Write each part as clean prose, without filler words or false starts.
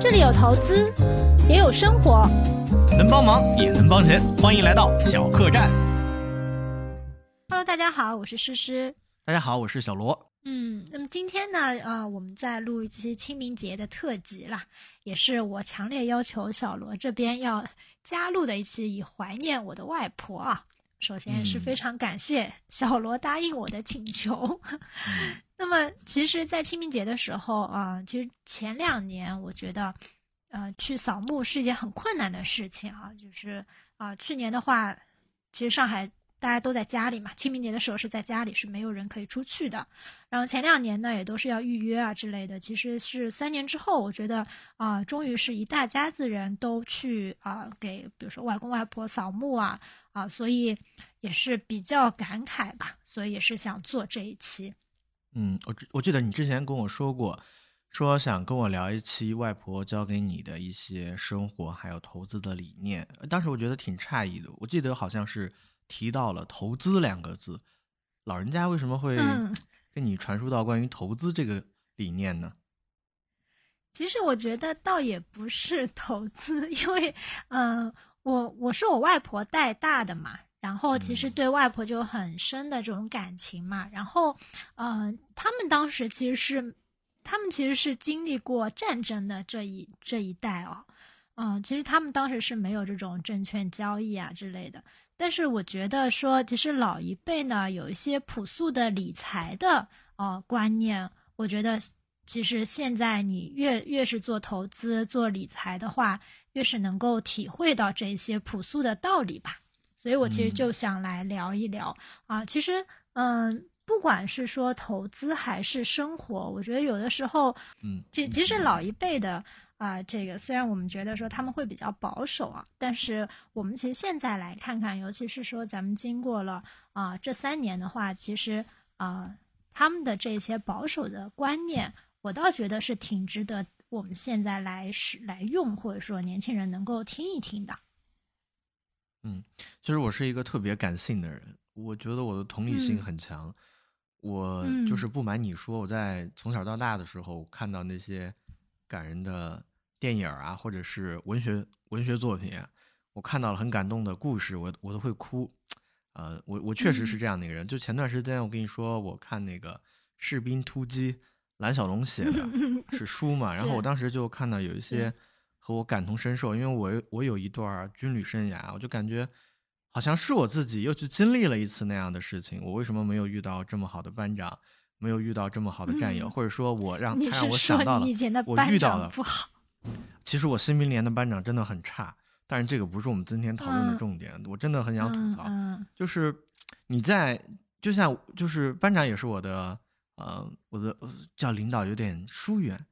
这里有投资，也有生活，能帮忙也能帮人。欢迎来到小客栈。Hello， 大家好，我是诗诗。大家好，我是小罗。那么今天呢，我们再录一期清明节的特辑啦，也是我强烈要求小罗这边要加录的一期，以怀念我的外婆啊。首先是非常感谢小罗答应我的请求。那么其实在清明节的时候啊，其实前2年我觉得去扫墓是一件很困难的事情啊，就是去年的话其实上海大家都在家里嘛，清明节的时候是在家里，是没有人可以出去的。然后前2年呢也都是要预约啊之类的，其实是3年之后，我觉得终于是一大家子人都去给比如说外公外婆扫墓啊，所以也是比较感慨吧，所以也是想做这一期。我记得你之前跟我说过，说想跟我聊一期外婆教给你的一些生活还有投资的理念，当时我觉得挺诧异的，我记得好像是提到了投资2个字，老人家为什么会跟你传输到关于投资这个理念呢？其实我觉得倒也不是投资，因为我是我外婆带大的嘛，然后其实对外婆就很深的这种感情嘛，然后他们其实是经历过战争的这一代哦，其实他们当时是没有这种证券交易啊之类的。但是我觉得说，其实老一辈呢有一些朴素的理财的观念，我觉得其实现在你越是做投资做理财的话，越是能够体会到这些朴素的道理吧。所以我其实就想来聊一聊其实不管是说投资还是生活，我觉得有的时候其实老一辈的这个虽然我们觉得说他们会比较保守啊，但是我们其实现在来看看，尤其是说咱们经过了这3年的话，其实他们的这些保守的观念，我倒觉得是挺值得我们现在来用，或者说年轻人能够听一听的。其实我是一个特别感性的人，我觉得我的同理心很强，我就是不瞒你说，我在从小到大的时候看到那些感人的电影啊，或者是文学作品啊，我看到了很感动的故事，我都会哭。我确实是这样的一个人。就前段时间我跟你说，我看那个《士兵突击》，蓝小龙写的是书嘛，然后我当时就看到有一些和我感同身受，因为我有一段军旅生涯，我就感觉好像是我自己又去经历了一次那样的事情。我为什么没有遇到这么好的班长？没有遇到这么好的战友，或者说他让我想到了我遇到了不好。其实我新兵连的班长真的很差，但是这个不是我们今天讨论的重点。我真的很想吐槽，就是你在就是班长也是我的我的叫领导有点疏远，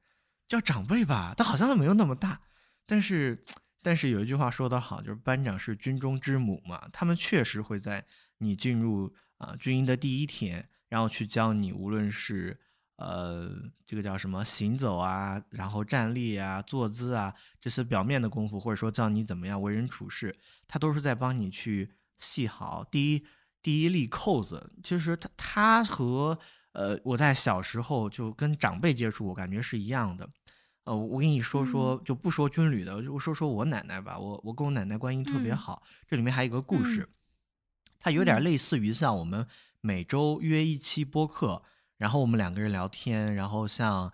叫长辈吧，他好像没有那么大，但是有一句话说得好，就是班长是军中之母嘛，他们确实会在你进入军营的第一天，然后去教你，无论是这个叫什么行走啊，然后站立啊、坐姿啊，这些表面的功夫，或者说教你怎么样为人处事，他都是在帮你去系好第一粒扣子。其实他和我在小时候就跟长辈接触，我感觉是一样的。我跟你说就不说军旅的，就说我奶奶吧。我跟我奶奶关系特别好，这里面还有一个故事，它有点类似于像我们每周约一期播客，然后我们2个人聊天，然后像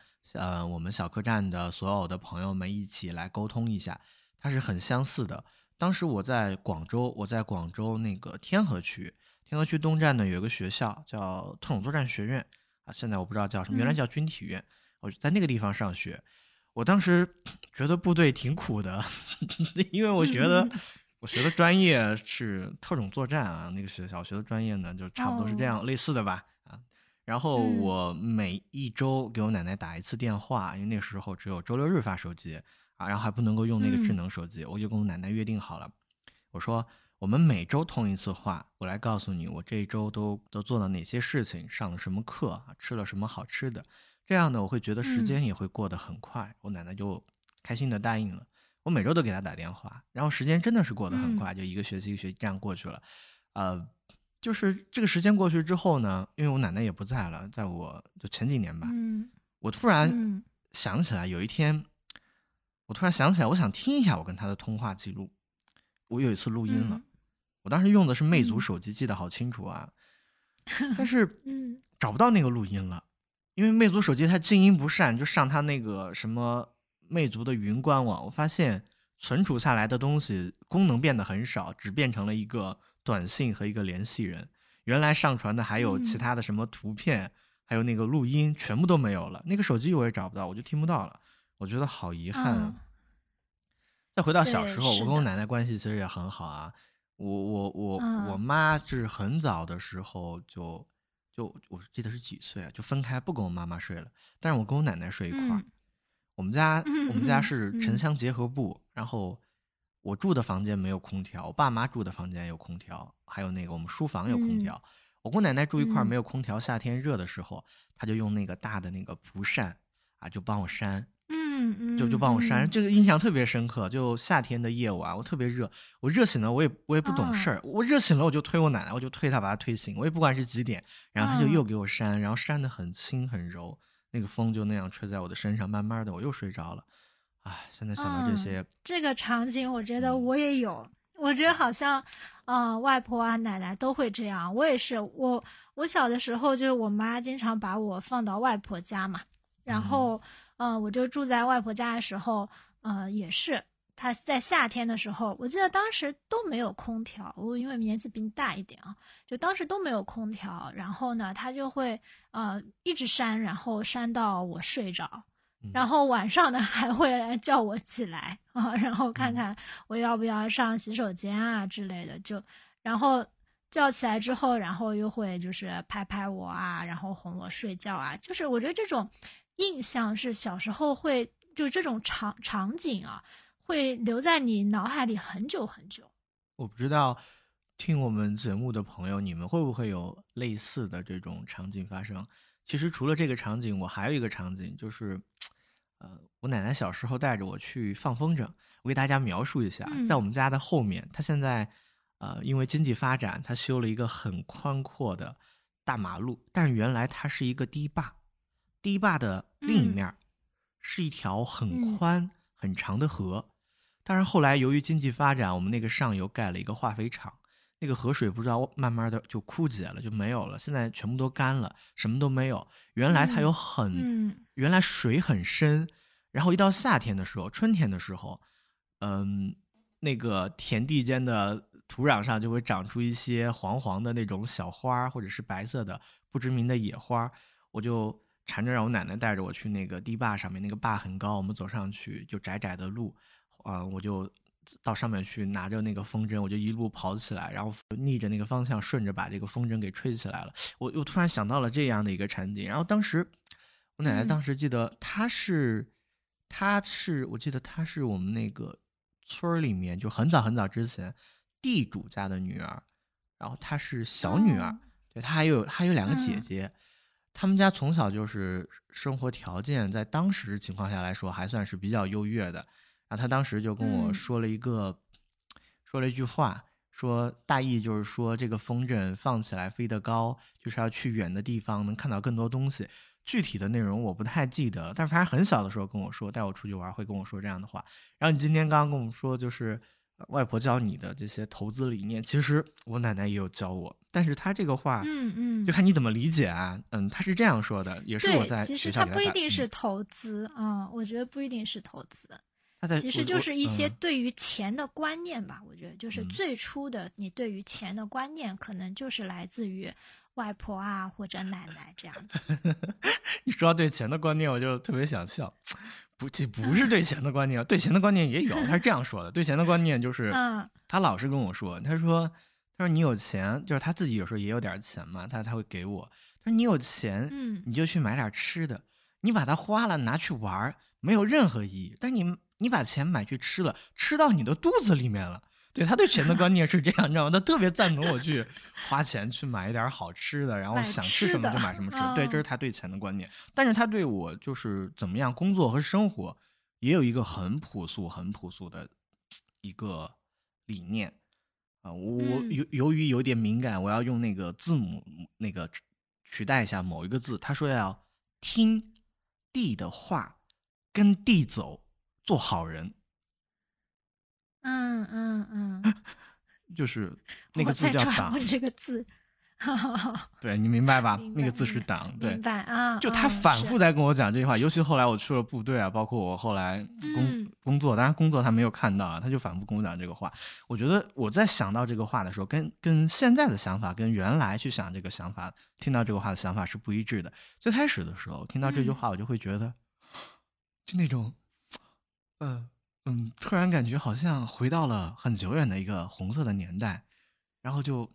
我们小客栈的所有的朋友们一起来沟通一下，它是很相似的。当时我在广州那个天河区东站呢有一个学校叫特种作战学院现在我不知道叫什么，原来叫军体院，我在那个地方上学。我当时觉得部队挺苦的因为我学的专业是特种作战啊，那个学校学的专业呢就差不多是这样类似的吧然后我每一周给我奶奶打一次电话，因为那时候只有周六日发手机然后还不能够用那个智能手机，我就跟我奶奶约定好了，我说我们每周通一次话，我来告诉你我这一周都做了哪些事情，上了什么课吃了什么好吃的，这样呢我会觉得时间也会过得很快。我奶奶就开心的答应了，我每周都给他打电话，然后时间真的是过得很快，就一个学期一个学期这样过去了。就是这个时间过去之后呢，因为我奶奶也不在了，在我就前几年吧，我突然想起来有一天我突然想起来，我想听一下我跟他的通话记录。我有一次录音了，我当时用的是魅族手机，记得好清楚啊。但是找不到那个录音了，因为魅族手机它静音不善，就上它那个什么魅族的云官网，我发现存储下来的东西功能变得很少，只变成了一个短信和一个联系人。原来上传的还有其他的什么图片，还有那个录音，全部都没有了。那个手机我也找不到，我就听不到了。我觉得好遗憾啊！再回到小时候，我跟我奶奶关系其实也很好啊。我妈是很早的时候就我记得是几岁啊，就分开不跟我妈妈睡了，但是我跟我奶奶睡一块儿。我们家是城乡结合部，然后我住的房间没有空调，我爸妈住的房间有空调，还有那个我们书房有空调。我跟我奶奶住一块儿没有空调，夏天热的时候，她就用那个大的那个蒲扇啊，就帮我扇。就帮我扇，这个印象特别深刻。就夏天的夜晚，我特别热，我热醒了，我也不懂事儿，我热醒了我就推我奶奶，我就推她把她推醒，我也不管是几点，然后她就又给我扇，然后扇得很轻很柔，那个风就那样吹在我的身上，慢慢的我又睡着了。哎，现在想到这些，这个场景我觉得我也有，我觉得好像，外婆啊奶奶都会这样，我也是，我小的时候就是我妈经常把我放到外婆家嘛，然后。我就住在外婆家的时候，也是她在夏天的时候，我记得当时都没有空调，我因为年纪比你大一点啊，就当时都没有空调。然后呢，她就会一直扇，然后扇到我睡着，然后晚上呢还会来叫我起来啊，然后看看我要不要上洗手间啊之类的，就然后。叫起来之后，然后又会就是拍拍我啊，然后哄我睡觉啊，就是我觉得这种印象是小时候会，就是这种场景啊，会留在你脑海里很久很久。我不知道听我们节目的朋友，你们会不会有类似的这种场景发生？其实除了这个场景，我还有一个场景，就是我奶奶小时候带着我去放风筝。我给大家描述一下，在我们家的后面，她现在因为经济发展，它修了一个很宽阔的大马路，但原来它是一个堤坝，堤坝的另一面是一条很宽很长的河。但是后来由于经济发展，我们那个上游盖了一个化肥厂，那个河水不知道慢慢的就枯竭了，就没有了，现在全部都干了，什么都没有。原来它有原来水很深，然后一到夏天的时候，春天的时候，那个田地间的土壤上就会长出一些黄黄的那种小花，或者是白色的不知名的野花。我就缠着让我奶奶带着我去那个堤坝上面，那个坝很高，我们走上去就窄窄的路，我就到上面去拿着那个风筝，我就一路跑起来，然后逆着那个方向顺着把这个风筝给吹起来了。我又突然想到了这样的一个场景。然后当时我奶奶当时记得她是我记得她是我们那个村里面就很早很早之前地主家的女儿，然后她是小女儿，对，她还有两个姐姐，他们家从小就是生活条件在当时情况下来说还算是比较优越的。然后她当时就跟我说了一句话，说大意就是说这个风筝放起来飞得高，就是要去远的地方，能看到更多东西。具体的内容我不太记得，但是他很小的时候跟我说，带我出去玩会跟我说这样的话。然后你今天刚刚跟我们说，就是外婆教你的这些投资理念，其实我奶奶也有教我，但是她这个话，就看你怎么理解啊。她是这样说的，也是我在学校给她打。其实她不一定是投资啊，我觉得不一定是投资。其实就是一些对于钱的观念吧，我觉得就是最初的你对于钱的观念，可能就是来自于外婆啊或者奶奶这样子。你说到对钱的观念，我就特别想笑。不是对钱的观念，对钱的观念也有。他是这样说的，对钱的观念就是，他老是跟我说，他说你有钱，就是他自己有时候也有点钱嘛，他会给我，他说你有钱，你就去买点吃的，你把它花了拿去玩，没有任何意义。但你把钱买去吃了，吃到你的肚子里面了。对，他对钱的观念是这样，你知道吗？他特别赞同我去花钱去买一点好吃的，然后想吃什么就买什么吃。对，这是他对钱的观念。但是他对我就是怎么样工作和生活，也有一个很朴素的一个理念啊。我由于有点敏感，我要用那个字母那个取代一下某一个字。他说要听地的话，跟地走，做好人。嗯嗯嗯，就是那个字叫党这个字。对，你明白吧？白那个字是党，对，明白啊。就他反复在跟我讲这句话，尤其后来我去了部队啊，包括我后来工作，当然工作他没有看到啊，他就反复跟我讲这个话。我觉得我在想到这个话的时候，跟现在的想法，跟原来去想这个想法，听到这个话的想法是不一致的。最开始的时候听到这句话，我就会觉得，就那种，突然感觉好像回到了很久远的一个红色的年代，然后就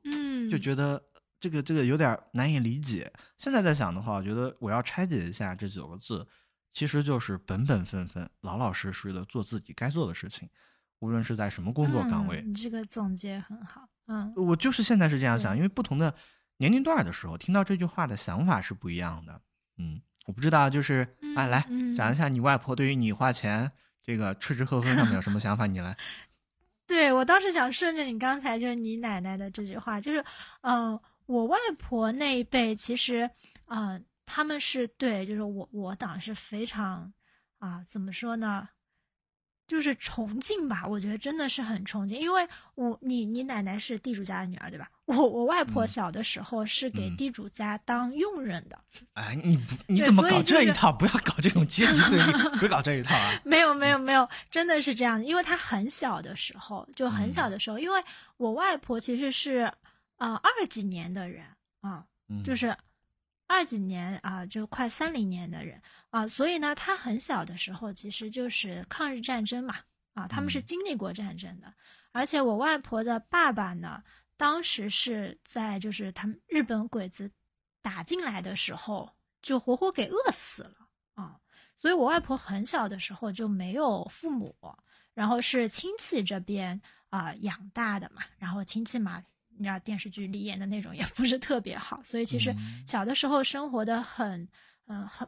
觉得。这个有点难以理解。现在在想的话，我觉得我要拆解一下这九个字，其实就是本本分分、老老实实的做自己该做的事情，无论是在什么工作岗位。你这个总结很好。我就是现在是这样想，因为不同的年龄段的时候，听到这句话的想法是不一样的。我不知道，就是来讲一下你外婆对于你花钱这个吃吃喝喝上面有什么想法，你来。对，我当时想顺着你刚才就是你奶奶的这句话，就是我外婆那一辈其实他们是对就是我党是非常怎么说呢，就是崇敬吧，我觉得真的是很崇敬。因为你奶奶是地主家的女儿对吧，我外婆小的时候是给地主家当佣人的。哎，你怎么搞这一套、就是、不要搞这种阶级对立，不要搞这一套啊。没有，真的是这样的。因为她很小的时候，因为我外婆其实是20几年的人啊，就是20几年啊，就快30年的人啊，所以呢，他很小的时候其实就是抗日战争嘛啊，他们是经历过战争的。而且我外婆的爸爸呢，当时是在就是他们日本鬼子打进来的时候，就活活给饿死了啊。所以我外婆很小的时候就没有父母，然后是亲戚这边养大的嘛，然后亲戚嘛。你知道电视剧里演的那种也不是特别好，所以其实小的时候生活的很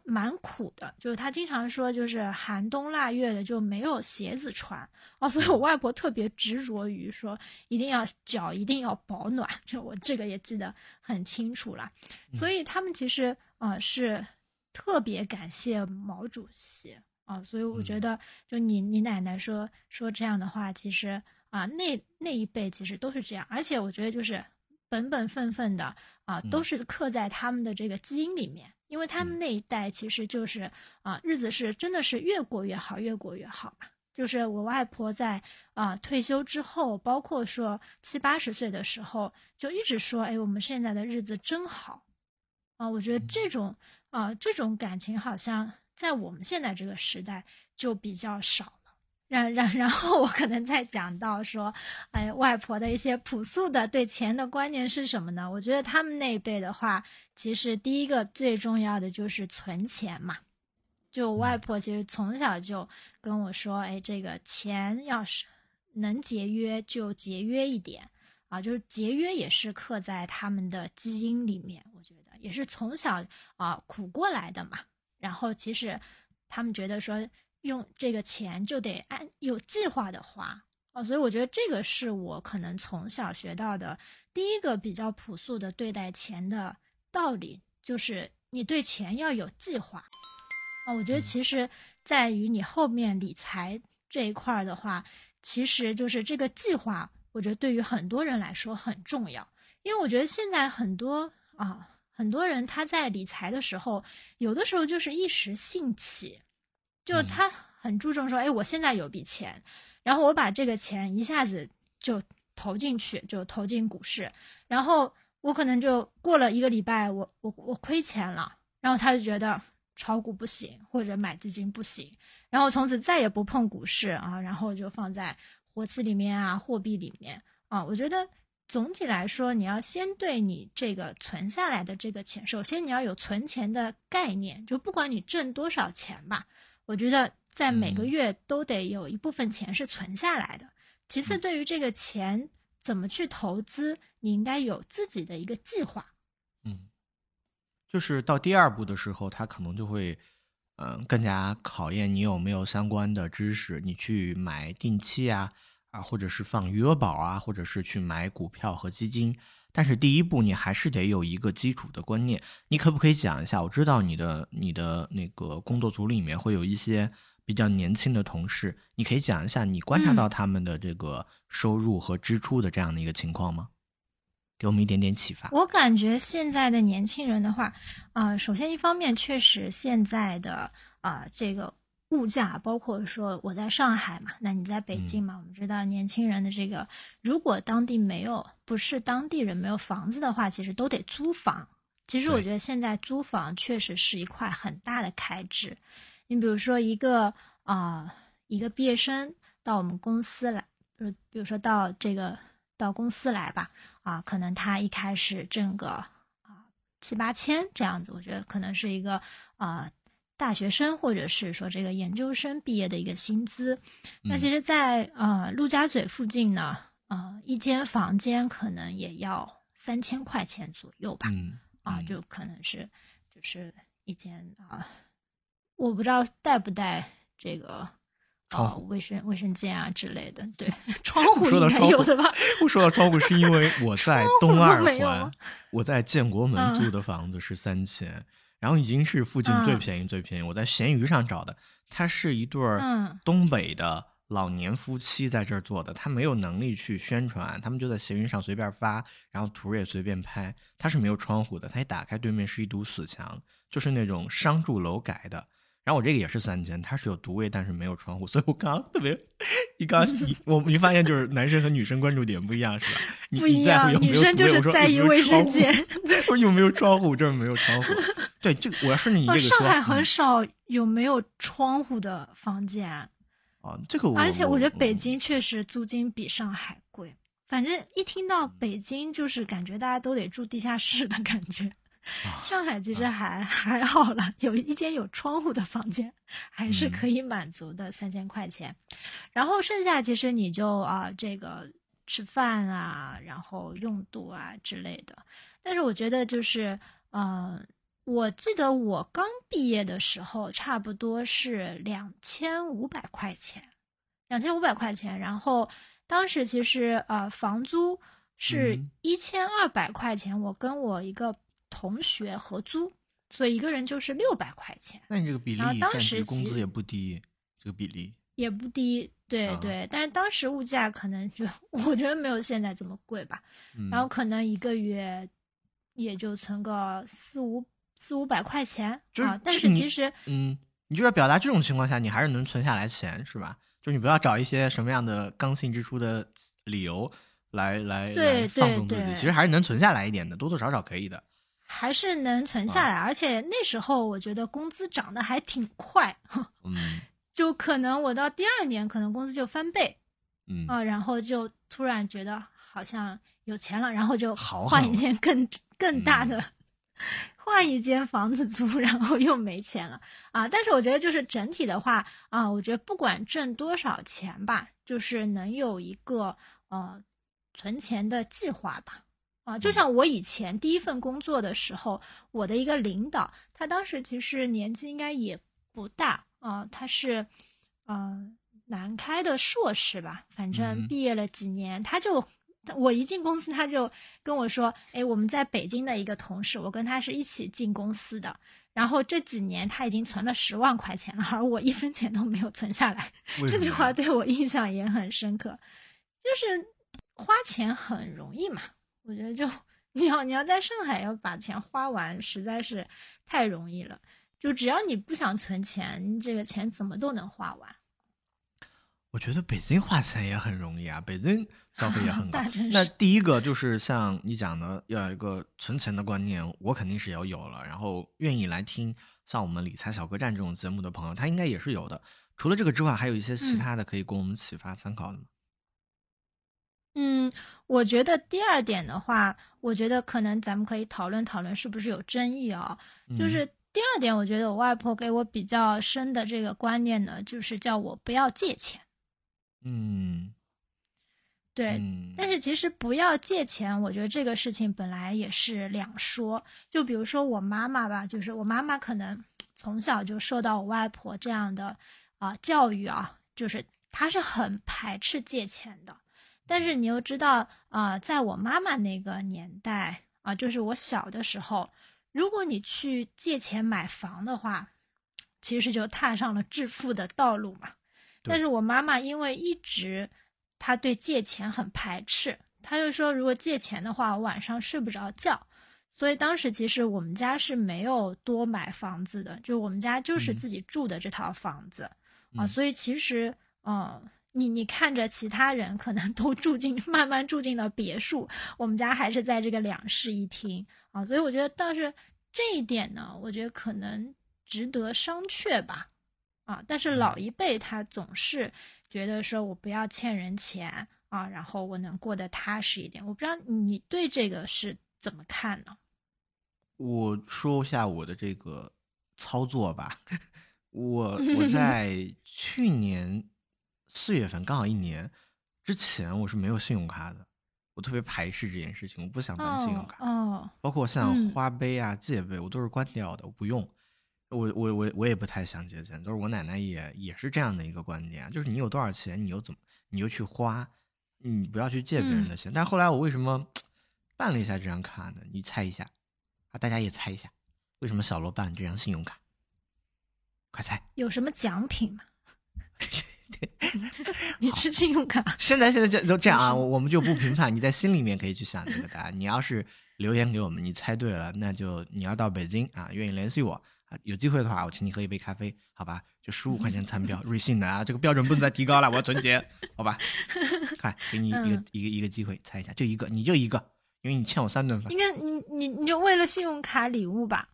蛮苦的。就是他经常说就是寒冬腊月的就没有鞋子穿所以我外婆特别执着于说一定要脚一定要保暖，就我这个也记得很清楚了。所以他们其实是特别感谢毛主席所以我觉得就你奶奶说这样的话，其实那一辈其实都是这样。而且我觉得就是本本分分的都是刻在他们的这个基因里面。因为他们那一代其实就是日子是真的是越过越好越过越好嘛。就是我外婆在退休之后，包括说70、80岁的时候就一直说，哎，我们现在的日子真好我觉得这种感情好像在我们现在这个时代就比较少。然后我可能再讲到说，哎，外婆的一些朴素的对钱的观念是什么呢？我觉得他们那一辈的话，其实第一个最重要的就是存钱嘛。就我外婆其实从小就跟我说，哎，这个钱要是能节约就节约一点就是节约也是刻在他们的基因里面，我觉得也是从小苦过来的嘛。然后其实他们觉得说。用这个钱就得有计划的花所以我觉得这个是我可能从小学到的第一个比较朴素的对待钱的道理，就是你对钱要有计划我觉得其实在于你后面理财这一块的话，其实就是这个计划，我觉得对于很多人来说很重要。因为我觉得现在很多人他在理财的时候，有的时候就是一时兴起。就他很注重说，哎，我现在有笔钱，然后我把这个钱一下子就投进去，就投进股市，然后我可能就过了一个礼拜，我亏钱了，然后他就觉得炒股不行，或者买基金不行，然后从此再也不碰股市然后就放在活期里面货币里面我觉得总体来说，你要先对你这个存下来的这个钱，首先你要有存钱的概念，就不管你挣多少钱吧。我觉得在每个月都得有一部分钱是存下来的。其次，对于这个钱怎么去投资，你应该有自己的一个计划。就是到第二步的时候，它可能就会更加考验你有没有相关的知识，你去买定期或者是放余额宝或者是去买股票和基金。但是第一步你还是得有一个基础的观念。你可不可以讲一下，我知道你的那个工作组里面会有一些比较年轻的同事，你可以讲一下你观察到他们的这个收入和支出的这样的一个情况吗？给我们一点点启发。我感觉现在的年轻人的话，首先一方面确实现在的这个物价，包括说我在上海嘛，那你在北京嘛，我们知道年轻人的这个，如果当地没有房子的话，其实都得租房。其实我觉得现在租房确实是一块很大的开支。你比如说一个毕业生到我们公司来，比如说到公司来吧，可能他一开始挣个7、8千这样子，我觉得可能是一个大学生或者是说这个研究生毕业的一个薪资。那其实在陆家嘴附近呢，一间房间可能也要3000块钱左右吧，就可能是就是一间我不知道带不带这个卫生间啊之类的，对，窗户应该有的吧。我说到窗户是因为我在东二环，我在建国门租的房子是3000、然后已经是附近最便宜，我在闲鱼上找的，它是一对东北的老年夫妻在这儿做的，他没有能力去宣传，他们就在闲鱼上随便发，然后图也随便拍，它是没有窗户的，它一打开对面是一堵死墙，就是那种商住楼改的。然后我这个也是3000，它是有独卫但是没有窗户，所以我刚刚特别，我一发现就是男生和女生关注点不一样，是吧？不一样，女生就是在意卫生间，我有没有窗户，这没有窗户。对，这我要顺着你这个说，上海很少有没有窗户的房间啊，这个我，而且我觉得北京确实租金比上海贵，反正一听到北京就是感觉大家都得住地下室的感觉。上海其实还好了，有一间有窗户的房间还是可以满足的3000块钱，然后剩下其实你就这个吃饭啊，然后用度啊之类的。但是我觉得就是我记得我刚毕业的时候差不多是2500块钱，然后当时其实房租是1200块钱、我跟我一个同学合租，所以一个人就是600块钱。那你这个比例当时工资也不低，这个比例也不低，对对。但是当时物价可能就我觉得没有现在这么贵吧，然后可能一个月也就存个4、500块钱但是其实你就要表达这种情况下你还是能存下来钱，是吧？就你不要找一些什么样的刚性支出的理由来放纵自己，其实还是能存下来一点的，多多少少可以的，还是能存下来。而且那时候我觉得工资涨得还挺快，就可能我到第2年可能工资就翻倍，然后就突然觉得好像有钱了，然后就换一间更大的，换一间房子租，然后又没钱了但是我觉得就是整体的话我觉得不管挣多少钱吧，就是能有一个存钱的计划吧。就像我以前第一份工作的时候，我的一个领导，他当时其实年纪应该也不大他是南开的硕士吧，反正毕业了几年，我一进公司他就跟我说，我们在北京的一个同事，我跟他是一起进公司的，然后这几年他已经存了10万块钱了，而我1分钱都没有存下来。这句话对我印象也很深刻，就是花钱很容易嘛，我觉得就你要在上海要把钱花完实在是太容易了，就只要你不想存钱，这个钱怎么都能花完。我觉得北京花钱也很容易啊，北京消费也很高。那第一个就是像你讲的要有一个存钱的观念，我肯定是要有了，然后愿意来听像我们理财小客栈这种节目的朋友他应该也是有的。除了这个之外还有一些其他的可以给我们启发参考的吗？我觉得第2点的话，我觉得可能咱们可以讨论讨论是不是有争议就是第2点，我觉得我外婆给我比较深的这个观念呢，就是叫我不要借钱。对。但是其实不要借钱，我觉得这个事情本来也是两说。就比如说我妈妈吧，就是我妈妈可能从小就受到我外婆这样的教育就是她是很排斥借钱的。但是你又知道在我妈妈那个年代就是我小的时候，如果你去借钱买房的话，其实就踏上了致富的道路嘛。但是我妈妈因为一直她对借钱很排斥，她就说如果借钱的话我晚上睡不着觉，所以当时其实我们家是没有多买房子的，就我们家就是自己住的这套房子、嗯、啊，所以其实你看着其他人可能都慢慢住进了别墅，我们家还是在这个2室1厅啊，所以我觉得倒是这一点呢，我觉得可能值得商榷吧。啊，但是老一辈他总是觉得说我不要欠人钱啊，然后我能过得踏实一点。我不知道你对这个是怎么看呢？我说一下我的这个操作吧。我在去年4月份刚好1年之前，我是没有信用卡的。我特别排斥这件事情，我不想办信用卡。包括像花呗啊、借呗，我都是关掉的，我不用。我也不太想借钱，就是我奶奶也是这样的一个观点，就是你有多少钱你就去花，你不要去借别人的钱。但后来我为什么办了一下这张卡呢？你猜一下啊，大家也猜一下，为什么小罗办这张信用卡？快猜，有什么奖品吗？你是信用卡？现在就这样啊，我们就不评判，你在心里面可以去想这个答案。你要是留言给我们，你猜对了，那就你要到北京啊，愿意联系我。有机会的话我请你喝一杯咖啡，好吧，就15块钱餐标，瑞幸的啊，这个标准不能再提高了，我要纯洁，好吧。看，给你一个机会猜一下，你就一个，因为你欠我3顿饭。应该你就为了信用卡礼物吧？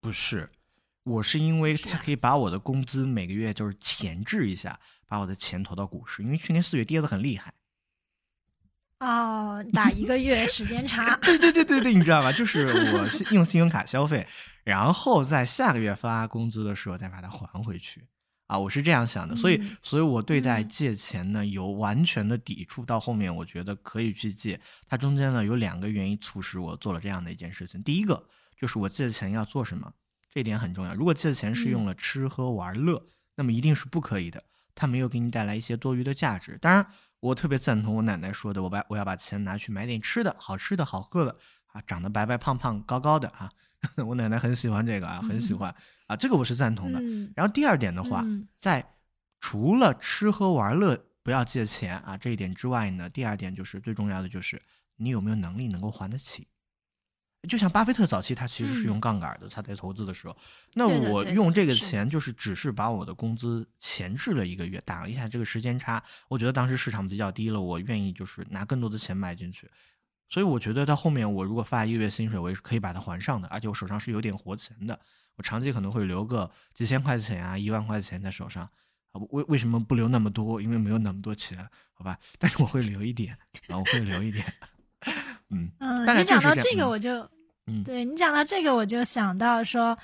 不是，我是因为他可以把我的工资每个月就是前置一下，把我的钱投到股市，因为去年4月跌得很厉害。哦，打1个月时间差。对，你知道吧？就是我用信用卡消费，然后在下个月发工资的时候再把它还回去啊，我是这样想的。所以我对待借钱呢有完全的抵触，到后面我觉得可以去借。它中间呢有2个原因促使我做了这样的一件事情。第一个就是我借钱要做什么，这一点很重要。如果借钱是用了吃喝玩乐，那么一定是不可以的，它没有给你带来一些多余的价值。当然我特别赞同我奶奶说的，我要把钱拿去买点吃的，好吃的好喝的啊，长得白白胖胖高高的啊，我奶奶很喜欢这个啊，很喜欢啊，这个我是赞同的。然后第二点的话，在除了吃喝玩乐不要借钱啊这一点之外呢，第二点就是最重要的，就是你有没有能力能够还得起。就像巴菲特早期他其实是用杠杆的，他在投资的时候，那我用这个钱就是只是把我的工资前置了1个月，打了一下这个时间差，我觉得当时市场比较低了，我愿意就是拿更多的钱买进去，所以我觉得到后面我如果发1个月薪水，我也可以把它还上的，而且我手上是有点活钱的，我长期可能会留个几千块钱啊1万块钱在手上。为什么不留那么多？因为没有那么多钱，好吧，但是我会留一点啊，我会留一点。你讲到这个我就，对，你讲到这个我就想到说，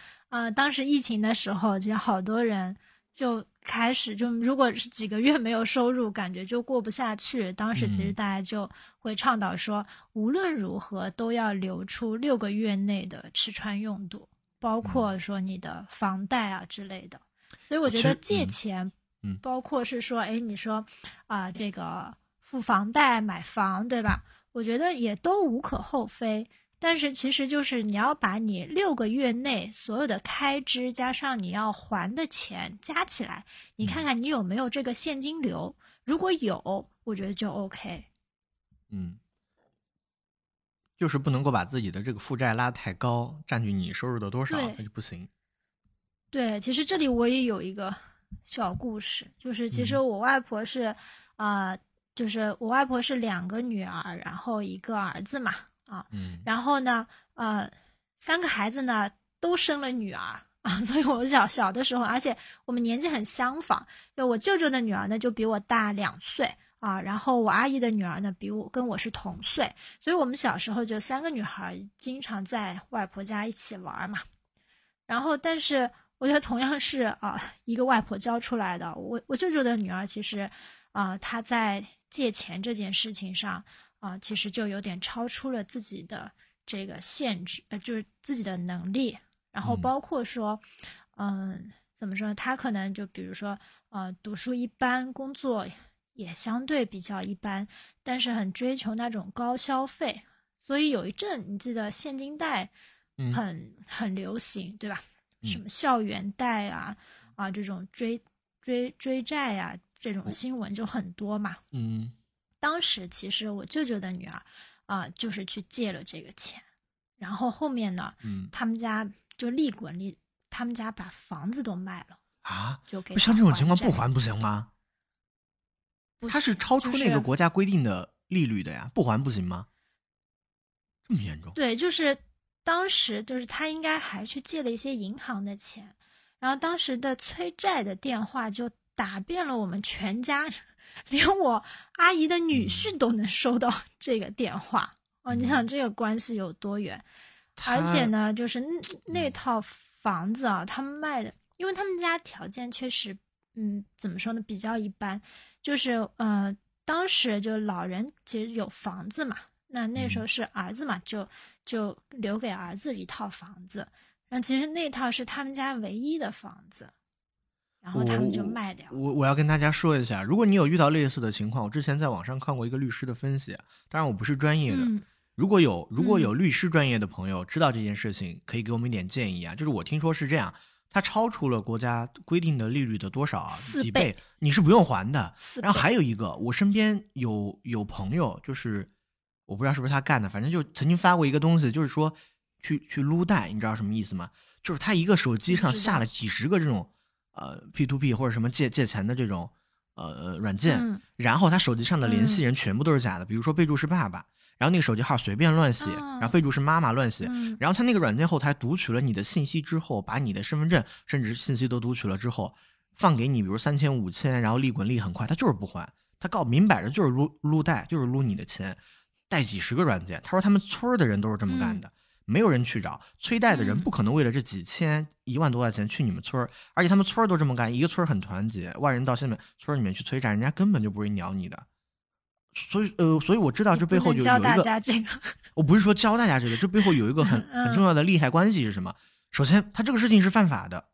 当时疫情的时候，其实好多人就开始，就如果是几个月没有收入，感觉就过不下去。当时其实大家就会倡导说，无论如何都要留出6个月内的吃穿用度，包括说你的房贷啊之类的。所以我觉得借钱，包括是说，你说啊，这个付房贷买房，对吧？我觉得也都无可厚非，但是其实就是你要把你6个月内所有的开支加上你要还的钱加起来，你看看你有没有这个现金流，如果有，我觉得就 OK。 就是不能够把自己的这个负债拉太高，占据你收入的多少，那就不行。对，其实这里我也有一个小故事，就是其实我外婆是就是我外婆是2个女儿，然后1个儿子嘛，然后呢，3个孩子呢都生了女儿啊，所以我小的时候，而且我们年纪很相仿，就我舅舅的女儿呢就比我大2岁啊，然后我阿姨的女儿呢跟我是同岁，所以我们小时候就3个女孩经常在外婆家一起玩嘛。然后，但是我觉得同样是一个外婆教出来的，我舅舅的女儿其实她在借钱这件事情上其实就有点超出了自己的这个限制，就是自己的能力。然后包括说怎么说，她可能就比如说读书一般，工作也相对比较一般，但是很追求那种高消费，所以有一阵你记得现金贷很流行，对吧？什么校园贷啊、啊这种追债啊这种新闻就很多嘛。嗯，当时其实我舅舅的女儿啊、就是去借了这个钱，然后后面呢，他们家就利滚利，他们家把房子都卖了啊，就给不像这种情况不还不行吗？不行，他是超出那个国家规定的利率的呀，不还不行吗？这么严重？对，就是当时就是他应该还去借了一些银行的钱，然后当时的催债的电话就打遍了我们全家，连我阿姨的女婿都能收到这个电话。哦，你想这个关系有多远？而且呢，就是那套房子啊，他们卖的，因为他们家条件确实，怎么说呢，比较一般。就是当时就老人其实有房子嘛，那时候是儿子嘛，就留给儿子一套房子，然后其实那套是他们家唯一的房子。然后他们就卖掉。我要跟大家说一下，如果你有遇到类似的情况，我之前在网上看过一个律师的分析，当然我不是专业的，如果有律师专业的朋友知道这件事情，可以给我们一点建议啊。就是我听说是这样，它超出了国家规定的利率的多少啊？几倍，你是不用还的。然后还有一个，我身边有朋友，就是我不知道是不是他干的，反正就曾经发过一个东西，就是说去撸贷，你知道什么意思吗？就是他一个手机上下了几十个这种。P2P 或者什么借钱的这种软件，然后他手机上的联系人全部都是假的，比如说备注是爸爸，然后那个手机号随便乱写，然后备注是妈妈乱写，然后他那个软件后台读取了你的信息之后，把你的身份证甚至信息都读取了之后，放给你比如3000、5000，然后利滚利很快，他就是不还，他告明摆着就是撸贷，就是撸你的钱，带几十个软件，他说他们村的人都是这么干的。没有人去找催贷的人，不可能为了这几千、1万多块钱去你们村儿，而且他们村儿都这么干，一个村儿很团结，外人到下面村里面去催债，人家根本就不会鸟你的。所以我知道这背后就有一个，教大家这个我不是说教大家这个，这背后有一个很重要的利害关系是什么？首先，他这个事情是犯法的，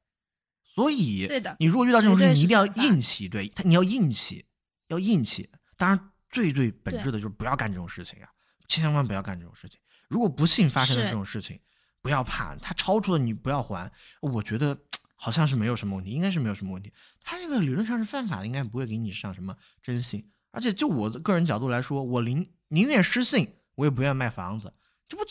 所以你如果遇到这种事情，你一定要硬气，对他，你要硬气，要硬气。当然，最本质的就是不要干这种事情啊，千万不要干这种事情。如果不幸发生了这种事情，不要怕，它超出了你不要还，我觉得好像是没有什么问题，应该是没有什么问题。它这个理论上是犯法的，应该不会给你上什么征信。而且就我的个人角度来说，我宁愿失信，我也不愿卖房子。这不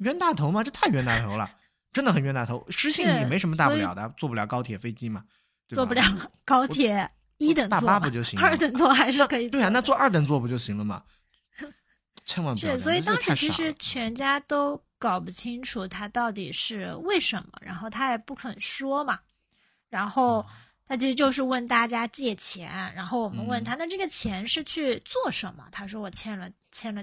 冤大头吗？这太冤大头了，真的很冤大头。失信也没什么大不了的，坐不了高铁、飞机嘛，对吧？坐不了高铁，1等座大巴不就行了？2等座还是可以。对啊，那坐2等座不就行了嘛？千万不要。所以当时其实全家都搞不清楚他到底是为什么，然后他也不肯说嘛，然后他其实就是问大家借钱，然后我们问他，那这个钱是去做什么？他说我欠了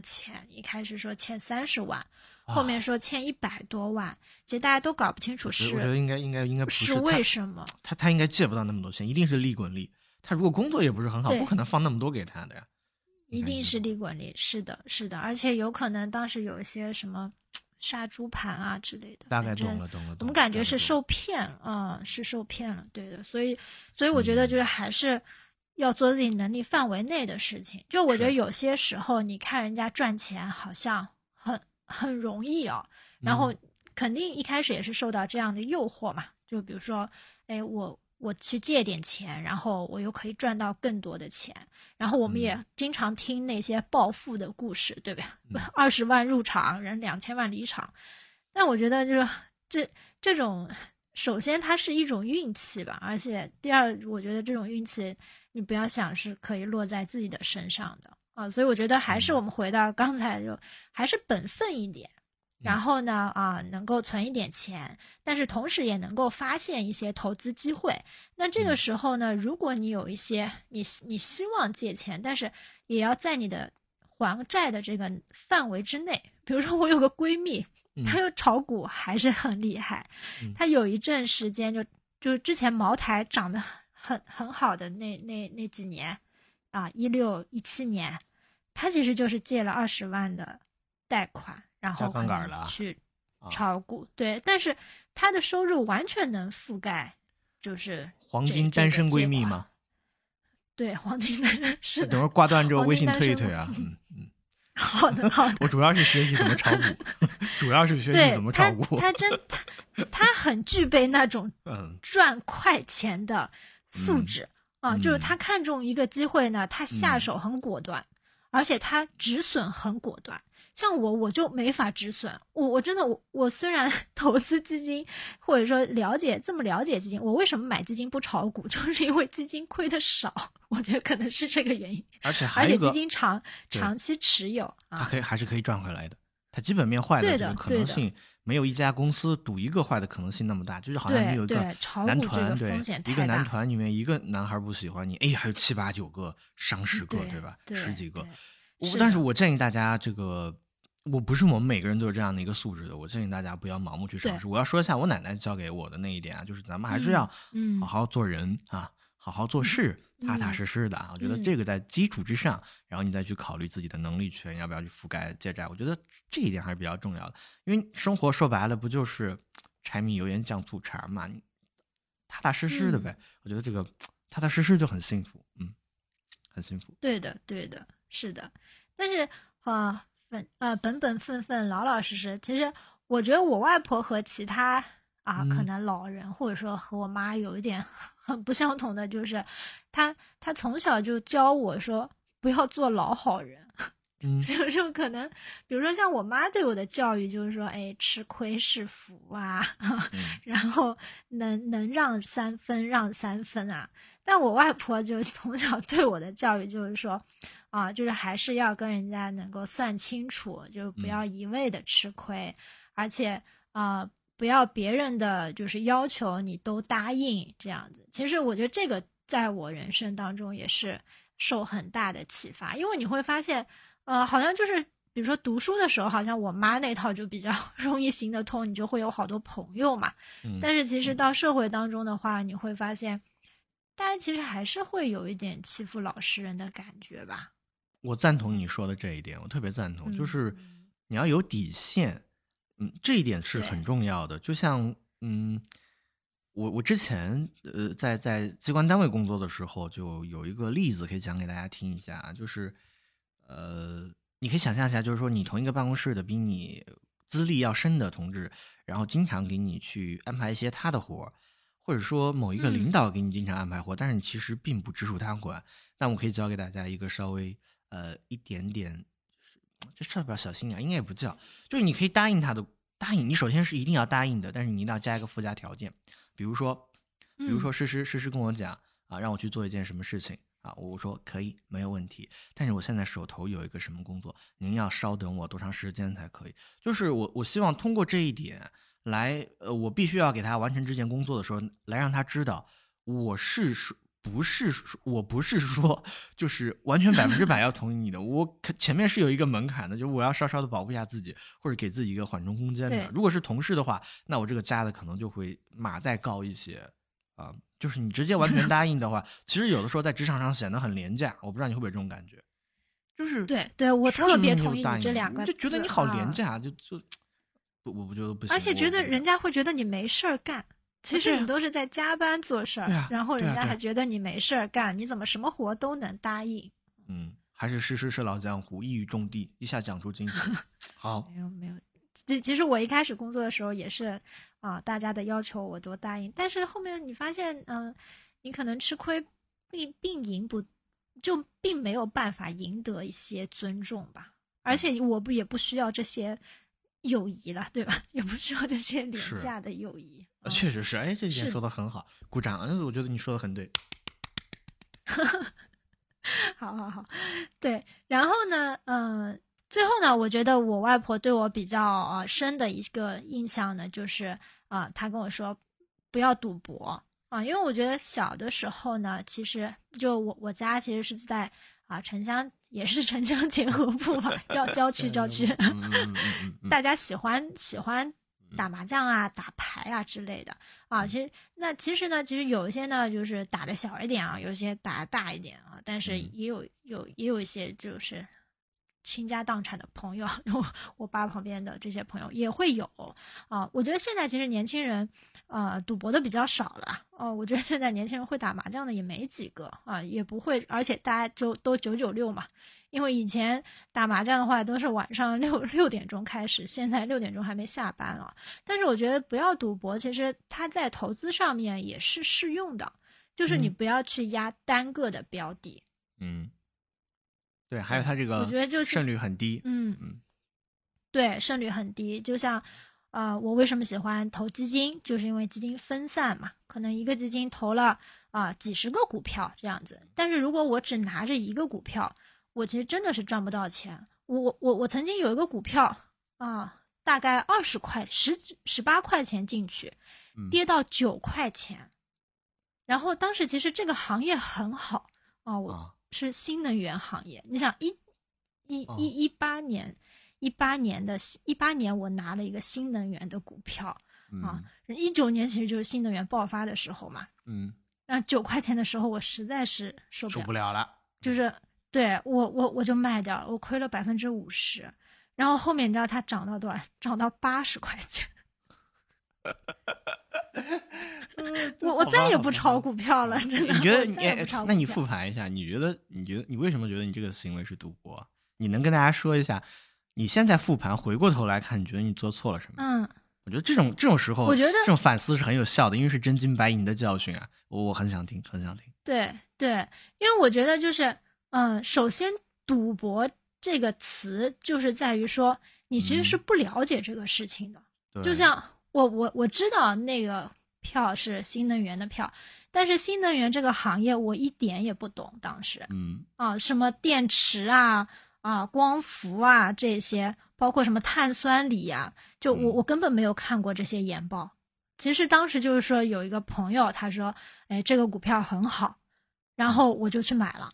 钱，一开始说欠30万，后面说欠100多万，其实大家都搞不清楚是。我觉得应该不是为什么他应该借不到那么多钱，一定是利滚利。他如果工作也不是很好，不可能放那么多给他的呀。一定是利滚利，是的，而且有可能当时有一些什么杀猪盘啊之类的。大概懂了。我们感觉是受骗了，是受骗了，对的。所以我觉得就是还是要做自己能力范围内的事情。就我觉得有些时候你看人家赚钱好像很容易哦，然后肯定一开始也是受到这样的诱惑嘛。就比如说，哎，我去借点钱，然后我又可以赚到更多的钱。然后我们也经常听那些暴富的故事，对不对？20万入场，人2000万离场。但我觉得就是这种，首先它是一种运气吧，而且第二，我觉得这种运气你不要想是可以落在自己的身上的啊。所以我觉得还是我们回到刚才，就还是本分一点。然后呢，能够存一点钱，但是同时也能够发现一些投资机会。那这个时候呢，如果你有一些你希望借钱，但是也要在你的还债的这个范围之内。比如说我有个闺蜜，她又炒股还是很厉害，她有一阵时间就之前茅台涨得很好的那几年啊，16、17年，她其实就是借了20万的贷款。然后可能去炒股，对，但是他的收入完全能覆盖，就是黄金单身闺蜜吗？对，黄金单身是。等会儿挂断之后，微信退一退啊。好的，好的。我主要是学习怎么炒股，主要是学习怎么炒股。他很具备那种赚快钱的素质、就是他看中一个机会呢，他下手很果断，而且他止损很果断。像我就没法止损，我真的我虽然投资基金或者说了解基金，我为什么买基金不炒股，就是因为基金亏得少，我觉得可能是这个原因。而且基金长期持有，它还是可以赚回来的，它基本面坏的这个可能性没有一家公司赌一个坏的可能性那么大，就是好像你有一个男团，对，一个男团里面一个男孩不喜欢你，哎，还有七八九个、上十个，对吧？十几个。但是我建议大家，这个我不是我们每个人都有这样的一个素质的，我建议大家不要盲目去尝试。我要说一下我奶奶教给我的那一点啊，就是咱们还是要好好做人啊，好好做事，踏踏实实的啊。我觉得这个在基础之上，然后你再去考虑自己的能力圈要不要去覆盖借债，我觉得这一点还是比较重要的。因为生活说白了不就是柴米油盐酱醋茶嘛，踏踏实实的呗。我觉得这个踏踏实实就很幸福，很幸福。对的，对的。是的，但是本本分分、老老实实。其实我觉得我外婆和其他可能老人或者说和我妈有一点很不相同的，就是她从小就教我说不要做老好人。就是可能比如说像我妈对我的教育就是说，哎，吃亏是福啊，然后能让三分啊。但我外婆就从小对我的教育就是说就是还是要跟人家能够算清楚，就不要一味的吃亏，而且不要别人的就是要求你都答应这样子。其实我觉得这个在我人生当中也是受很大的启发，因为你会发现好像就是比如说读书的时候，好像我妈那套就比较容易行得通，你就会有好多朋友嘛。但是其实到社会当中的话，你会发现大家其实还是会有一点欺负老实人的感觉吧。我赞同你说的这一点，我特别赞同，就是你要有底线，这一点是很重要的。就像我之前在机关单位工作的时候，就有一个例子可以讲给大家听一下，就是你可以想象一下，就是说你同一个办公室的比你资历要深的同志，然后经常给你去安排一些他的活，或者说某一个领导给你经常安排活，但是你其实并不直属他管。但我可以教给大家一个稍微一点点，这事儿比较小心点，应该也不叫，就是你可以答应他的，答应你首先是一定要答应的，但是你一定要加一个附加条件，比如说诗诗跟我讲啊，让我去做一件什么事情啊，我说可以，没有问题，但是我现在手头有一个什么工作，您要稍等我多长时间才可以。就是我希望通过这一点来我必须要给他完成这件工作的时候，来让他知道我不是说就是完全100%要同意你的，我前面是有一个门槛的，就是我要稍稍的保护一下自己，或者给自己一个缓冲空间的。如果是同事的话，那我这个加的可能就会码再高一些啊。就是你直接完全答应的话，其实有的时候在职场上显得很廉价，我不知道你会不会这种感觉，就是对我特别同意你这两个字，就觉得你好廉价，就我不觉得不行，而且觉得人家会觉得你没事儿干，其实你都是在加班做事儿，然后人家还觉得你没事儿干，你怎么什么活都能答应？还是诗诗是老江湖，一语中的，一下讲出金句。好，没有，其实我一开始工作的时候也是大家的要求我都答应，但是后面你发现，你可能吃亏并没有办法赢得一些尊重吧，而且我也不需要这些友谊了，对吧？也不需要这些廉价的友谊。确实是，哎，这点说的很好，鼓掌！我觉得你说的很对。好，对。然后呢，最后呢，我觉得我外婆对我比较深的一个印象呢，就是她跟我说不要赌博因为我觉得小的时候呢，其实就我家其实是在城乡。也是城乡结合部嘛，叫郊区大家喜欢打麻将啊、打牌啊之类的其实有一些呢就是打的小一点啊，有些打的大一点啊，但是也有一些就是倾家荡产的朋友，我爸旁边的这些朋友也会有我觉得现在其实年轻人赌博的比较少了我觉得现在年轻人会打麻将的也没几个也不会，而且大家就都996嘛，因为以前打麻将的话都是晚上六点钟开始，现在6点钟还没下班啊。但是我觉得不要赌博，其实它在投资上面也是适用的，就是你不要去压单个的标的。嗯，对，还有它这个我觉得就是胜率很低。嗯，对，胜率很低。就像我为什么喜欢投基金，就是因为基金分散嘛，可能一个基金投了几十个股票这样子。但是如果我只拿着一个股票，我其实真的是赚不到钱。我曾经有一个股票大概20块18块钱进去，跌到9块钱。然后当时其实这个行业很好我是新能源行业。你想18年我拿了一个新能源的股票19年其实就是新能源爆发的时候嘛。那9块钱的时候我实在是受不了了，就是对我就卖掉了，我亏了50%。然后后面你知道它涨到多少？涨到80块钱。我再也不炒股票了，真的。你觉得那你复盘一下，你觉得你为什么觉得你这个行为是赌博？你能跟大家说一下？你现在复盘回过头来看，你觉得你做错了什么？我觉得这种时候，我觉得这种反思是很有效的，因为是真金白银的教训啊！我很想听，很想听。对，因为我觉得就是，首先赌博这个词就是在于说，你其实是不了解这个事情的。就像我知道那个票是新能源的票，但是新能源这个行业我一点也不懂，当时。什么电池啊。光伏啊，这些包括什么碳酸锂啊，就我根本没有看过这些研报。其实当时就是说有一个朋友他说，哎，这个股票很好，然后我就去买了。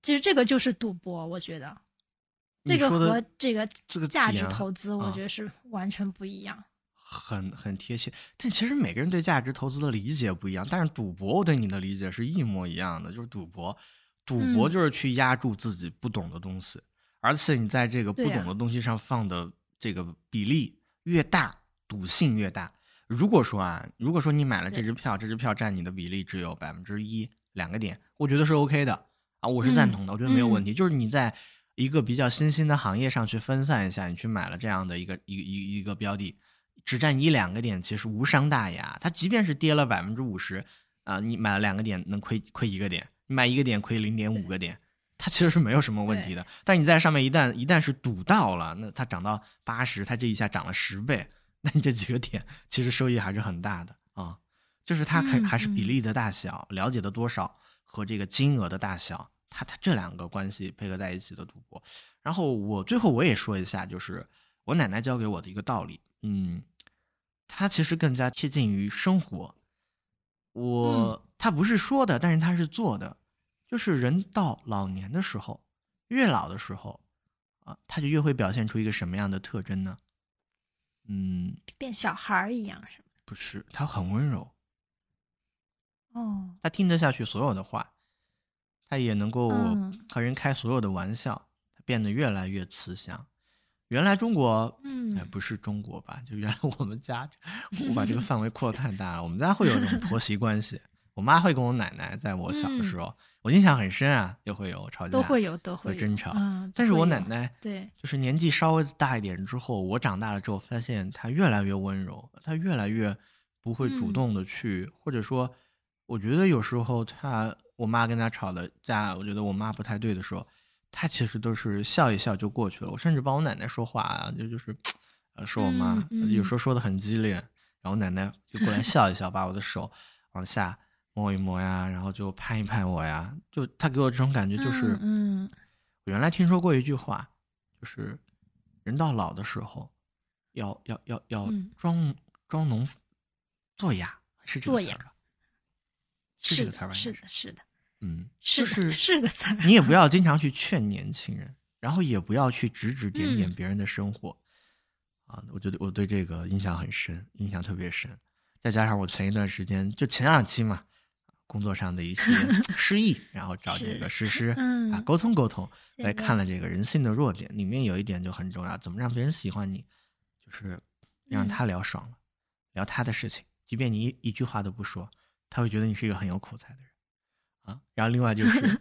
其实这个就是赌博，我觉得这个和这个价值投资我觉得是完全不一样。很贴切，但其实每个人对价值投资的理解不一样，但是赌博我对你的理解是一模一样的，就是赌博就是去压住自己不懂的东西，而且你在这个不懂的东西上放的这个比例越大，赌性越大。如果说你买了这支票，这支票占你的比例只有1%、2%，我觉得是 OK 的啊，我是赞同的，我觉得没有问题。就是你在一个比较新兴的行业上去分散一下，你去买了这样的一个标的，只占1-2%，其实无伤大雅。它即便是跌了50%啊，你买了2%能亏1点。买1点亏0.5点，它其实是没有什么问题的。但你在上面一旦是赌到了，那它涨到80，它这一下涨了10倍，那你这几个点其实收益还是很大的啊。就是它还是比例的大小、了解的多少和这个金额的大小，它这两个关系配合在一起的赌博。然后最后我也说一下，就是我奶奶教给我的一个道理，它其实更加贴近于生活。他不是说的，但是他是做的，就是人到老年的时候，越老的时候啊，他就越会表现出一个什么样的特征呢？变小孩一样是吗？不是，他很温柔。他听得下去所有的话，他也能够和人开所有的玩笑，他变得越来越慈祥。原来中国，不是中国吧？就原来我们家，我把这个范围扩得太大了。我们家会有这种婆媳关系，我妈会跟我奶奶，在我小的时候，我印象很深啊，又会有吵架，都会有争吵。但是我奶奶对，就是年纪稍微大一点之后，我长大了之后，发现她越来越温柔，她越来越不会主动的去，或者说，我觉得有时候我妈跟她吵的架，我觉得我妈不太对的时候。他其实都是笑一笑就过去了。我甚至帮我奶奶说话啊，就是说我妈有时候说的很激烈，然后奶奶就过来笑一笑，把我的手往下摸一摸呀，然后就拍一拍我呀，就他给我这种感觉就是，我原来听说过一句话，就是人到老的时候要装聋作哑，是这个词吧？是这个词吧？是的。是个词儿。你也不要经常去劝年轻人，然后也不要去指指点点别人的生活我觉得我对这个印象很深，印象特别深。再加上我前一段时间就前2期嘛，工作上的一些失意，然后找这个诗诗沟通，来看了这个人性的弱点，里面有一点就很重要，怎么让别人喜欢你，就是让他聊爽了，聊他的事情，即便你一句话都不说，他会觉得你是一个很有口才的人。然后另外就是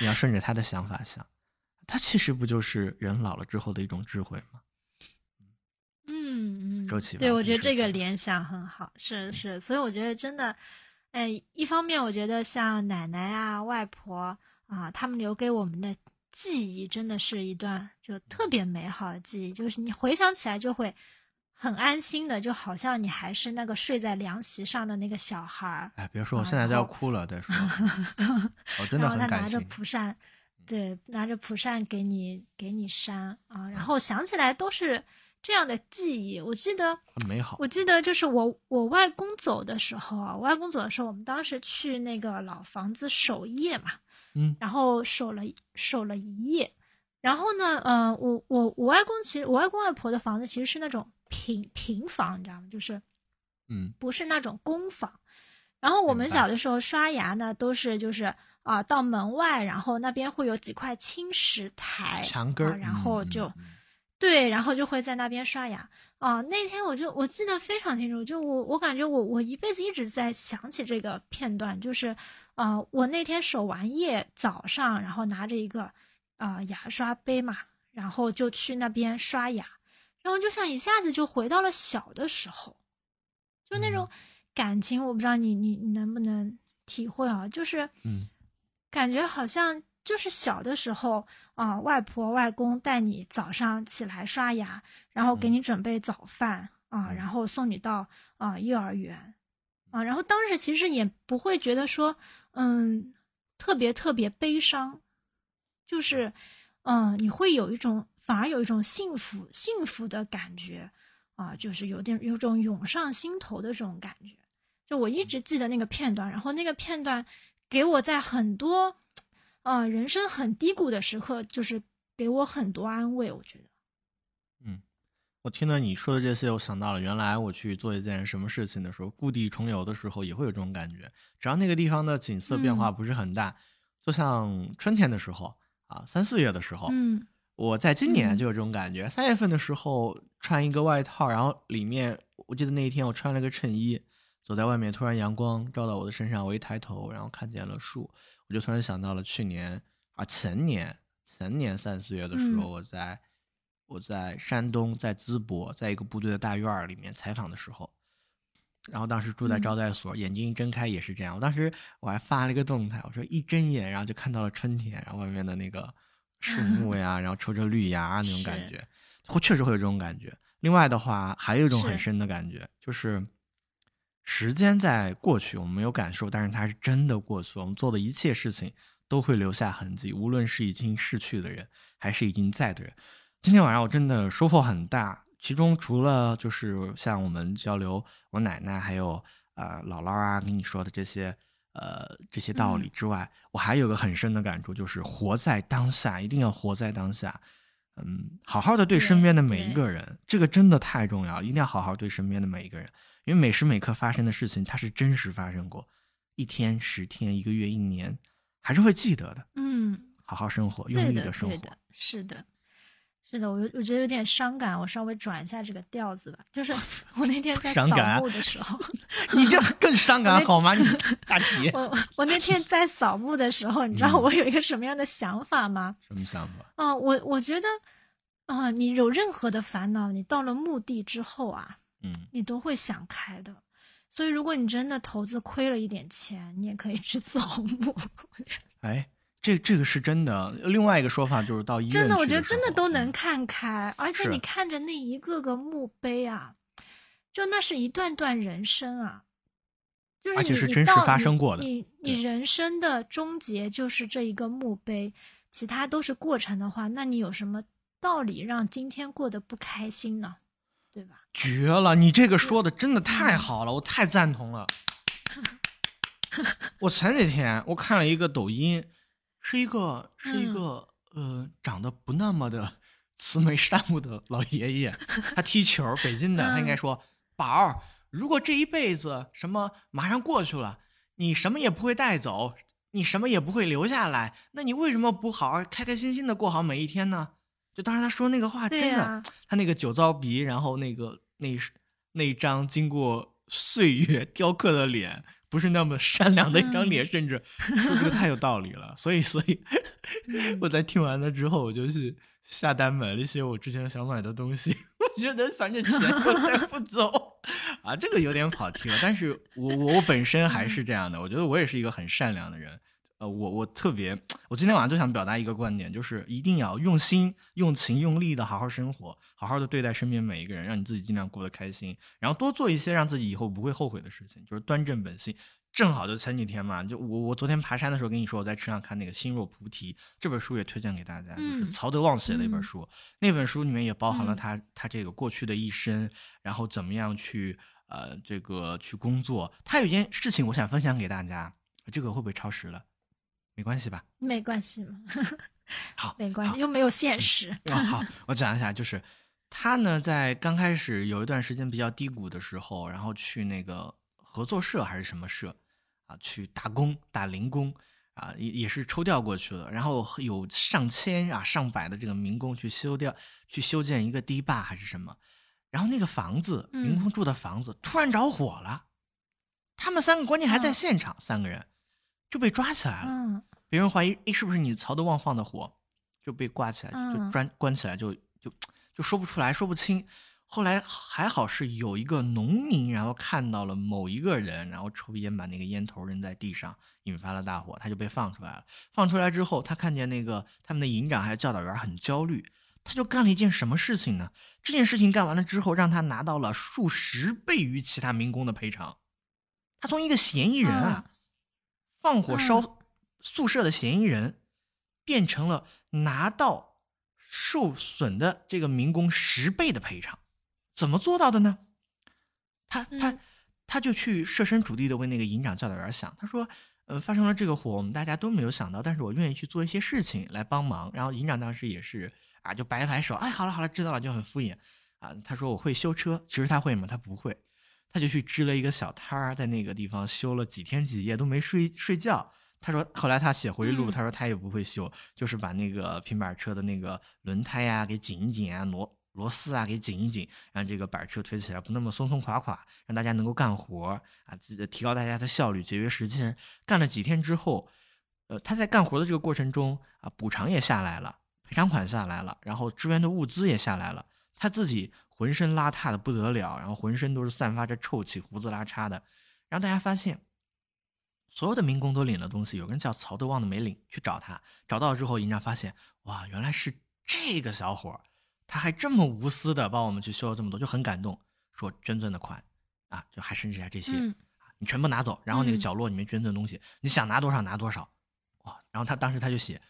你要顺着他的想法想，它其实不就是人老了之后的一种智慧吗？嗯，周期。对，我觉得这个联想很好，是是，所以我觉得真的，哎，一方面我觉得像奶奶啊、外婆啊，他们留给我们的记忆真的是一段就特别美好的记忆，就是你回想起来就会很安心的，就好像你还是那个睡在凉席上的那个小孩。哎，别说，我现在就要哭了，再说。我真的很感谢。对，拿着蒲扇给你扇啊，然后想起来都是这样的记忆，我记得很美好。我记得就是我外公走的时候啊，我外公走的时候，我们当时去那个老房子守夜嘛，嗯，然后守了一夜，然后呢，我外公外婆的房子其实是那种平房，你知道吗？就是，嗯，不是那种公房。然后我们小的时候刷牙呢，都是就是。啊，到门外，然后那边会有几块青石台，墙根、然后就、对，然后就会在那边刷牙啊。那天我记得非常清楚，就我感觉我一辈子一直在想起这个片段，就是我那天守完夜早上，然后拿着一个牙刷杯嘛，然后就去那边刷牙，然后就像一下子就回到了小的时候，就那种感情，我不知道你能不能体会啊，就是感觉好像就是小的时候啊、外婆外公带你早上起来刷牙，然后给你准备早饭啊、然后送你到啊、幼儿园啊、然后当时其实也不会觉得说特别特别悲伤，就是你会有一种反而有一种幸福的感觉啊、就是有种涌上心头的这种感觉，就我一直记得那个片段，然后那个片段。给我在很多，人生很低谷的时刻，就是给我很多安慰。我觉得，我听到你说的这些，我想到了原来我去做一件什么事情的时候，故地重游的时候也会有这种感觉。只要那个地方的景色变化不是很大，就像春天的时候啊，3、4月的时候，我在今年就有这种感觉。3月份的时候穿一个外套，然后里面我记得那一天我穿了个衬衣。走在外面，突然阳光照到我的身上，我一抬头，然后看见了树，我就突然想到了去年啊，前年3、4月的时候，我在山东，在淄博，在一个部队的大院里面采访的时候，然后当时住在招待所，眼睛一睁开也是这样。我当时我还发了一个动态，我说一睁眼，然后就看到了春天，然后外面的那个树木呀，然后抽着绿芽那种感觉，确实会有这种感觉。另外的话，还有一种很深的感觉，就是。时间在过去，我们没有感受，但是它是真的过去。我们做的一切事情都会留下痕迹，无论是已经逝去的人，还是已经在的人。今天晚上我真的收获很大，其中除了就是像我们交流我奶奶还有姥姥啊跟你说的这些道理之外，我还有个很深的感触，就是活在当下，一定要活在当下。好好的对身边的每一个人，这个真的太重要了，一定要好好对身边的每一个人，因为每时每刻发生的事情它是真实发生过，1天、10天、1个月、1年还是会记得的。好好生活，用力的生活。对的，是的是的，我觉得有点伤感，我稍微转一下这个调子吧。就是我那天在扫墓的时候，你这更伤感好吗？你大姐，我那天在扫墓的时候，你知道我有一个什么样的想法吗？什么想法？我觉得，你有任何的烦恼，你到了墓地之后啊，你都会想开的。所以，如果你真的投资亏了一点钱，你也可以去扫墓。哎。这个是真的，另外一个说法就是到医院去的时候，真的，我觉得真的都能看开，而且你看着那一个个墓碑啊，就那是一段段人生啊，就是而且是真实发生过的。你人生的终结就是这一个墓碑，其他都是过程的话，那你有什么道理让今天过得不开心呢？对吧？绝了！你这个说的真的太好了，我太赞同了。我前几天我看了一个抖音。是一个长得不那么的慈眉善目的老爷爷，他踢球，北京的，他应该说宝儿，如果这一辈子什么马上过去了，你什么也不会带走，你什么也不会留下来，那你为什么不好好开开心心的过好每一天呢？就当时他说那个话真的，他那个酒糟鼻，然后那一张经过岁月雕刻的脸，不是那么善良的一张脸，甚至说这个太有道理了。所以我在听完了之后，我就去下单买了一些我之前想买的东西。我觉得反正钱我带不走啊，这个有点跑题了。但是我本身还是这样的，我觉得我也是一个很善良的人。我今天晚上就想表达一个观点，就是一定要用心、用情、用力的好好生活，好好的对待身边每一个人，让你自己尽量过得开心，然后多做一些让自己以后不会后悔的事情，就是端正本心。正好就前几天嘛，就我昨天爬山的时候跟你说，我在车上看那个《心若菩提》这本书，也推荐给大家，就是曹德旺写的一本书。那本书里面也包含了他这个过去的一生，然后怎么样去这个去工作。他有一件事情我想分享给大家，这个会不会超时了？没关系吧？没关系嘛。好，没关系，又没有现实。好，我讲一下，就是他呢，在刚开始有一段时间比较低谷的时候，然后去那个合作社还是什么社啊，去打工打零工啊，也是抽调过去了。然后有上千啊、上百的这个民工去修建一个堤坝还是什么，然后那个房子，民工住的房子突然着火了，他们三个关键还在现场，三个人。就被抓起来了，别人怀疑是不是你曹德旺放的火，就被挂起来，就关起来，就说不出来，说不清。后来还好是有一个农民，然后看到了某一个人，然后抽烟把那个烟头扔在地上，引发了大火，他就被放出来了。放出来之后，他看见那个他们的营长还有教导员很焦虑，他就干了一件什么事情呢？这件事情干完了之后，让他拿到了数十倍于其他民工的赔偿。他从一个嫌疑人放火烧宿舍的嫌疑人，变成了拿到受损的这个民工10倍的赔偿。怎么做到的呢？他就去设身处地的为那个营长教导员想，他说发生了这个火，我们大家都没有想到，但是我愿意去做一些事情来帮忙。然后营长当时也是啊，就摆摆手，哎，好了，知道了，就很敷衍啊。他说我会修车，其实他会吗？他不会。他就去支了一个小摊儿，在那个地方修了几天几夜都没睡觉。他说，后来他写回忆录，他说他也不会修，就是把那个平板车的那个轮胎呀给紧一紧啊，螺丝啊给紧一紧，让这个板车推起来不那么松松垮垮，让大家能够干活啊，提高大家的效率，节约时间。干了几天之后，他在干活的这个过程中啊，补偿也下来了，赔偿款下来了，然后支援的物资也下来了，他自己。浑身邋遢的不得了，然后浑身都是散发着臭气，胡子拉碴的。然后大家发现所有的民工都领了东西，有个人叫曹德旺的没领，去找他，找到之后营长发现，哇，原来是这个小伙，他还这么无私的帮我们去修了这么多，就很感动，说捐赠的款啊，就还剩下这些你全部拿走，然后那个角落里面捐赠东西，你想拿多少拿多少。哇，然后他当时他就写，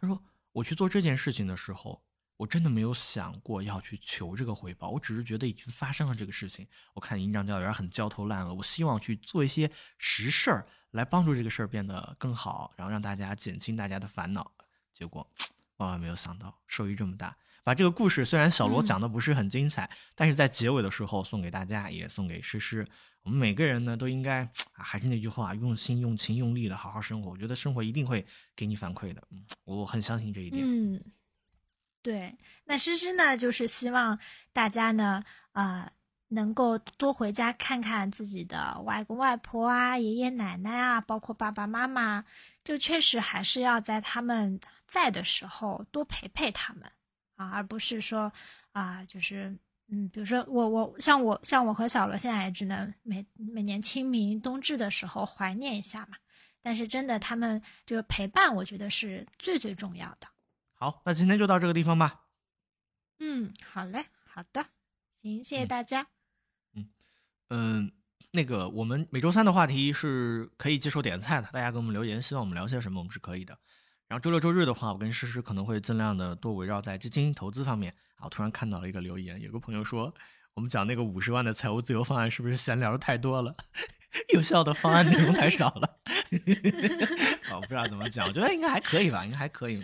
他说我去做这件事情的时候，我真的没有想过要去求这个回报，我只是觉得已经发生了这个事情。我看营长教导员很焦头烂额，我希望去做一些实事儿来帮助这个事儿变得更好，然后让大家减轻大家的烦恼。结果万万没有想到受益这么大。把这个故事，虽然小罗讲的不是很精彩，但是在结尾的时候送给大家，也送给诗诗。我们每个人呢都应该还是那句话，用心用情用力的好好生活，我觉得生活一定会给你反馈的，我很相信这一点。对，那诗诗呢，就是希望大家呢，能够多回家看看自己的外公外婆啊、爷爷奶奶啊，包括爸爸妈妈，就确实还是要在他们在的时候多陪陪他们啊，而不是说就是比如说我像我和小罗现在也只能每年清明、冬至的时候怀念一下嘛，但是真的他们就是陪伴，我觉得是最最重要的。好，那今天就到这个地方吧。好嘞，好的，行，谢谢大家。那个我们每周三的话题是可以接受点菜的，大家给我们留言，希望我们聊些什么，我们是可以的。然后周六周日的话，我跟诗诗可能会尽量的多围绕在基金投资方面。我突然看到了一个留言，有个朋友说，我们讲那个50万的财务自由方案是不是闲聊的太多了，有效的方案内容太少了。我不知道怎么讲，我觉得应该还可以吧，应该还可以。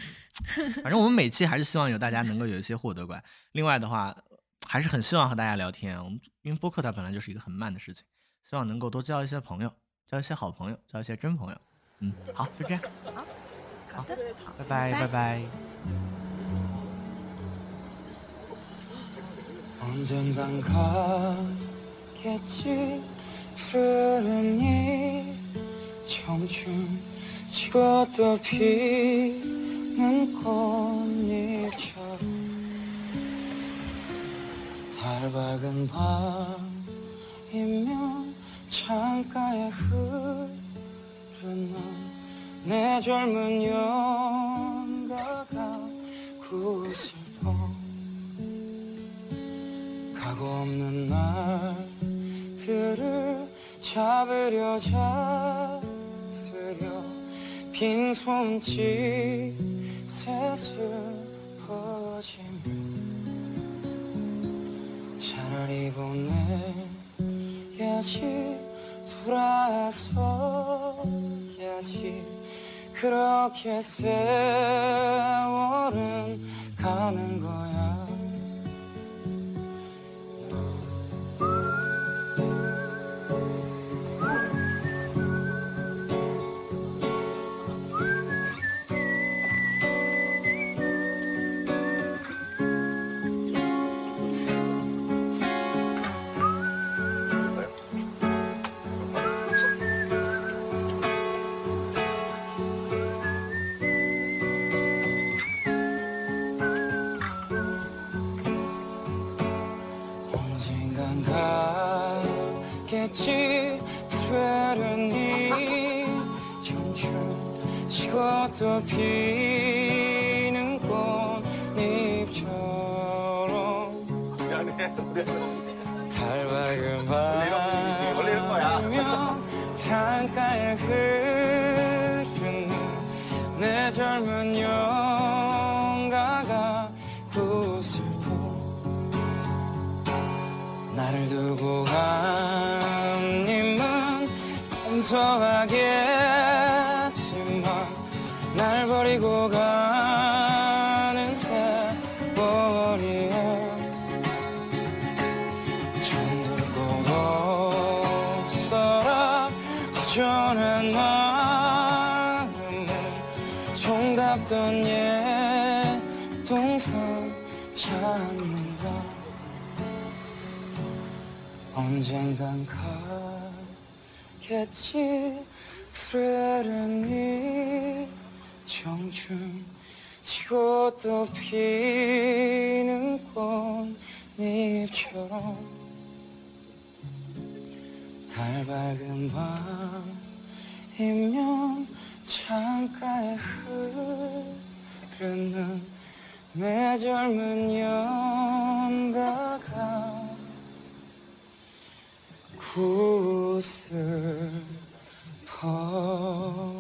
反正我们每期还是希望有大家能够有一些获得感。另外的话，还是很希望和大家聊天。我们因为播客它本来就是一个很慢的事情，希望能够多交一些朋友，交一些好朋友，交一些真朋友。好，就这样。好的，好，拜拜。언젠간 걷겠지 푸른 이 청춘 지어도 피는 꽃잎처럼 달 밝은 밤이면 창가에 흐르는 내 젊은 연가가 구슬 봄 가고 없는 날들을 잡으려 빈손짓에 슬퍼지며 차라리 보내야지 돌아서야지 그렇게 세월은 가는 거야 지 푸르르니 청춘 지고도 피는 꽃잎처럼 달밝은 밤이면 창가에 흐르는 내 젊은 영가가 구슬고 나를 두고 가 서하겠지만 날 버리고 가는 세월이에 정들고 없어라 허전한 마음은 정답던 옛 동상 찾는다 언젠간 가 겠지 푸르른 이 청춘 지고 또 피는 꽃잎처럼 달 밝은 밤이면 창가에 흐르는 내 젊은 연가가 구슬퍼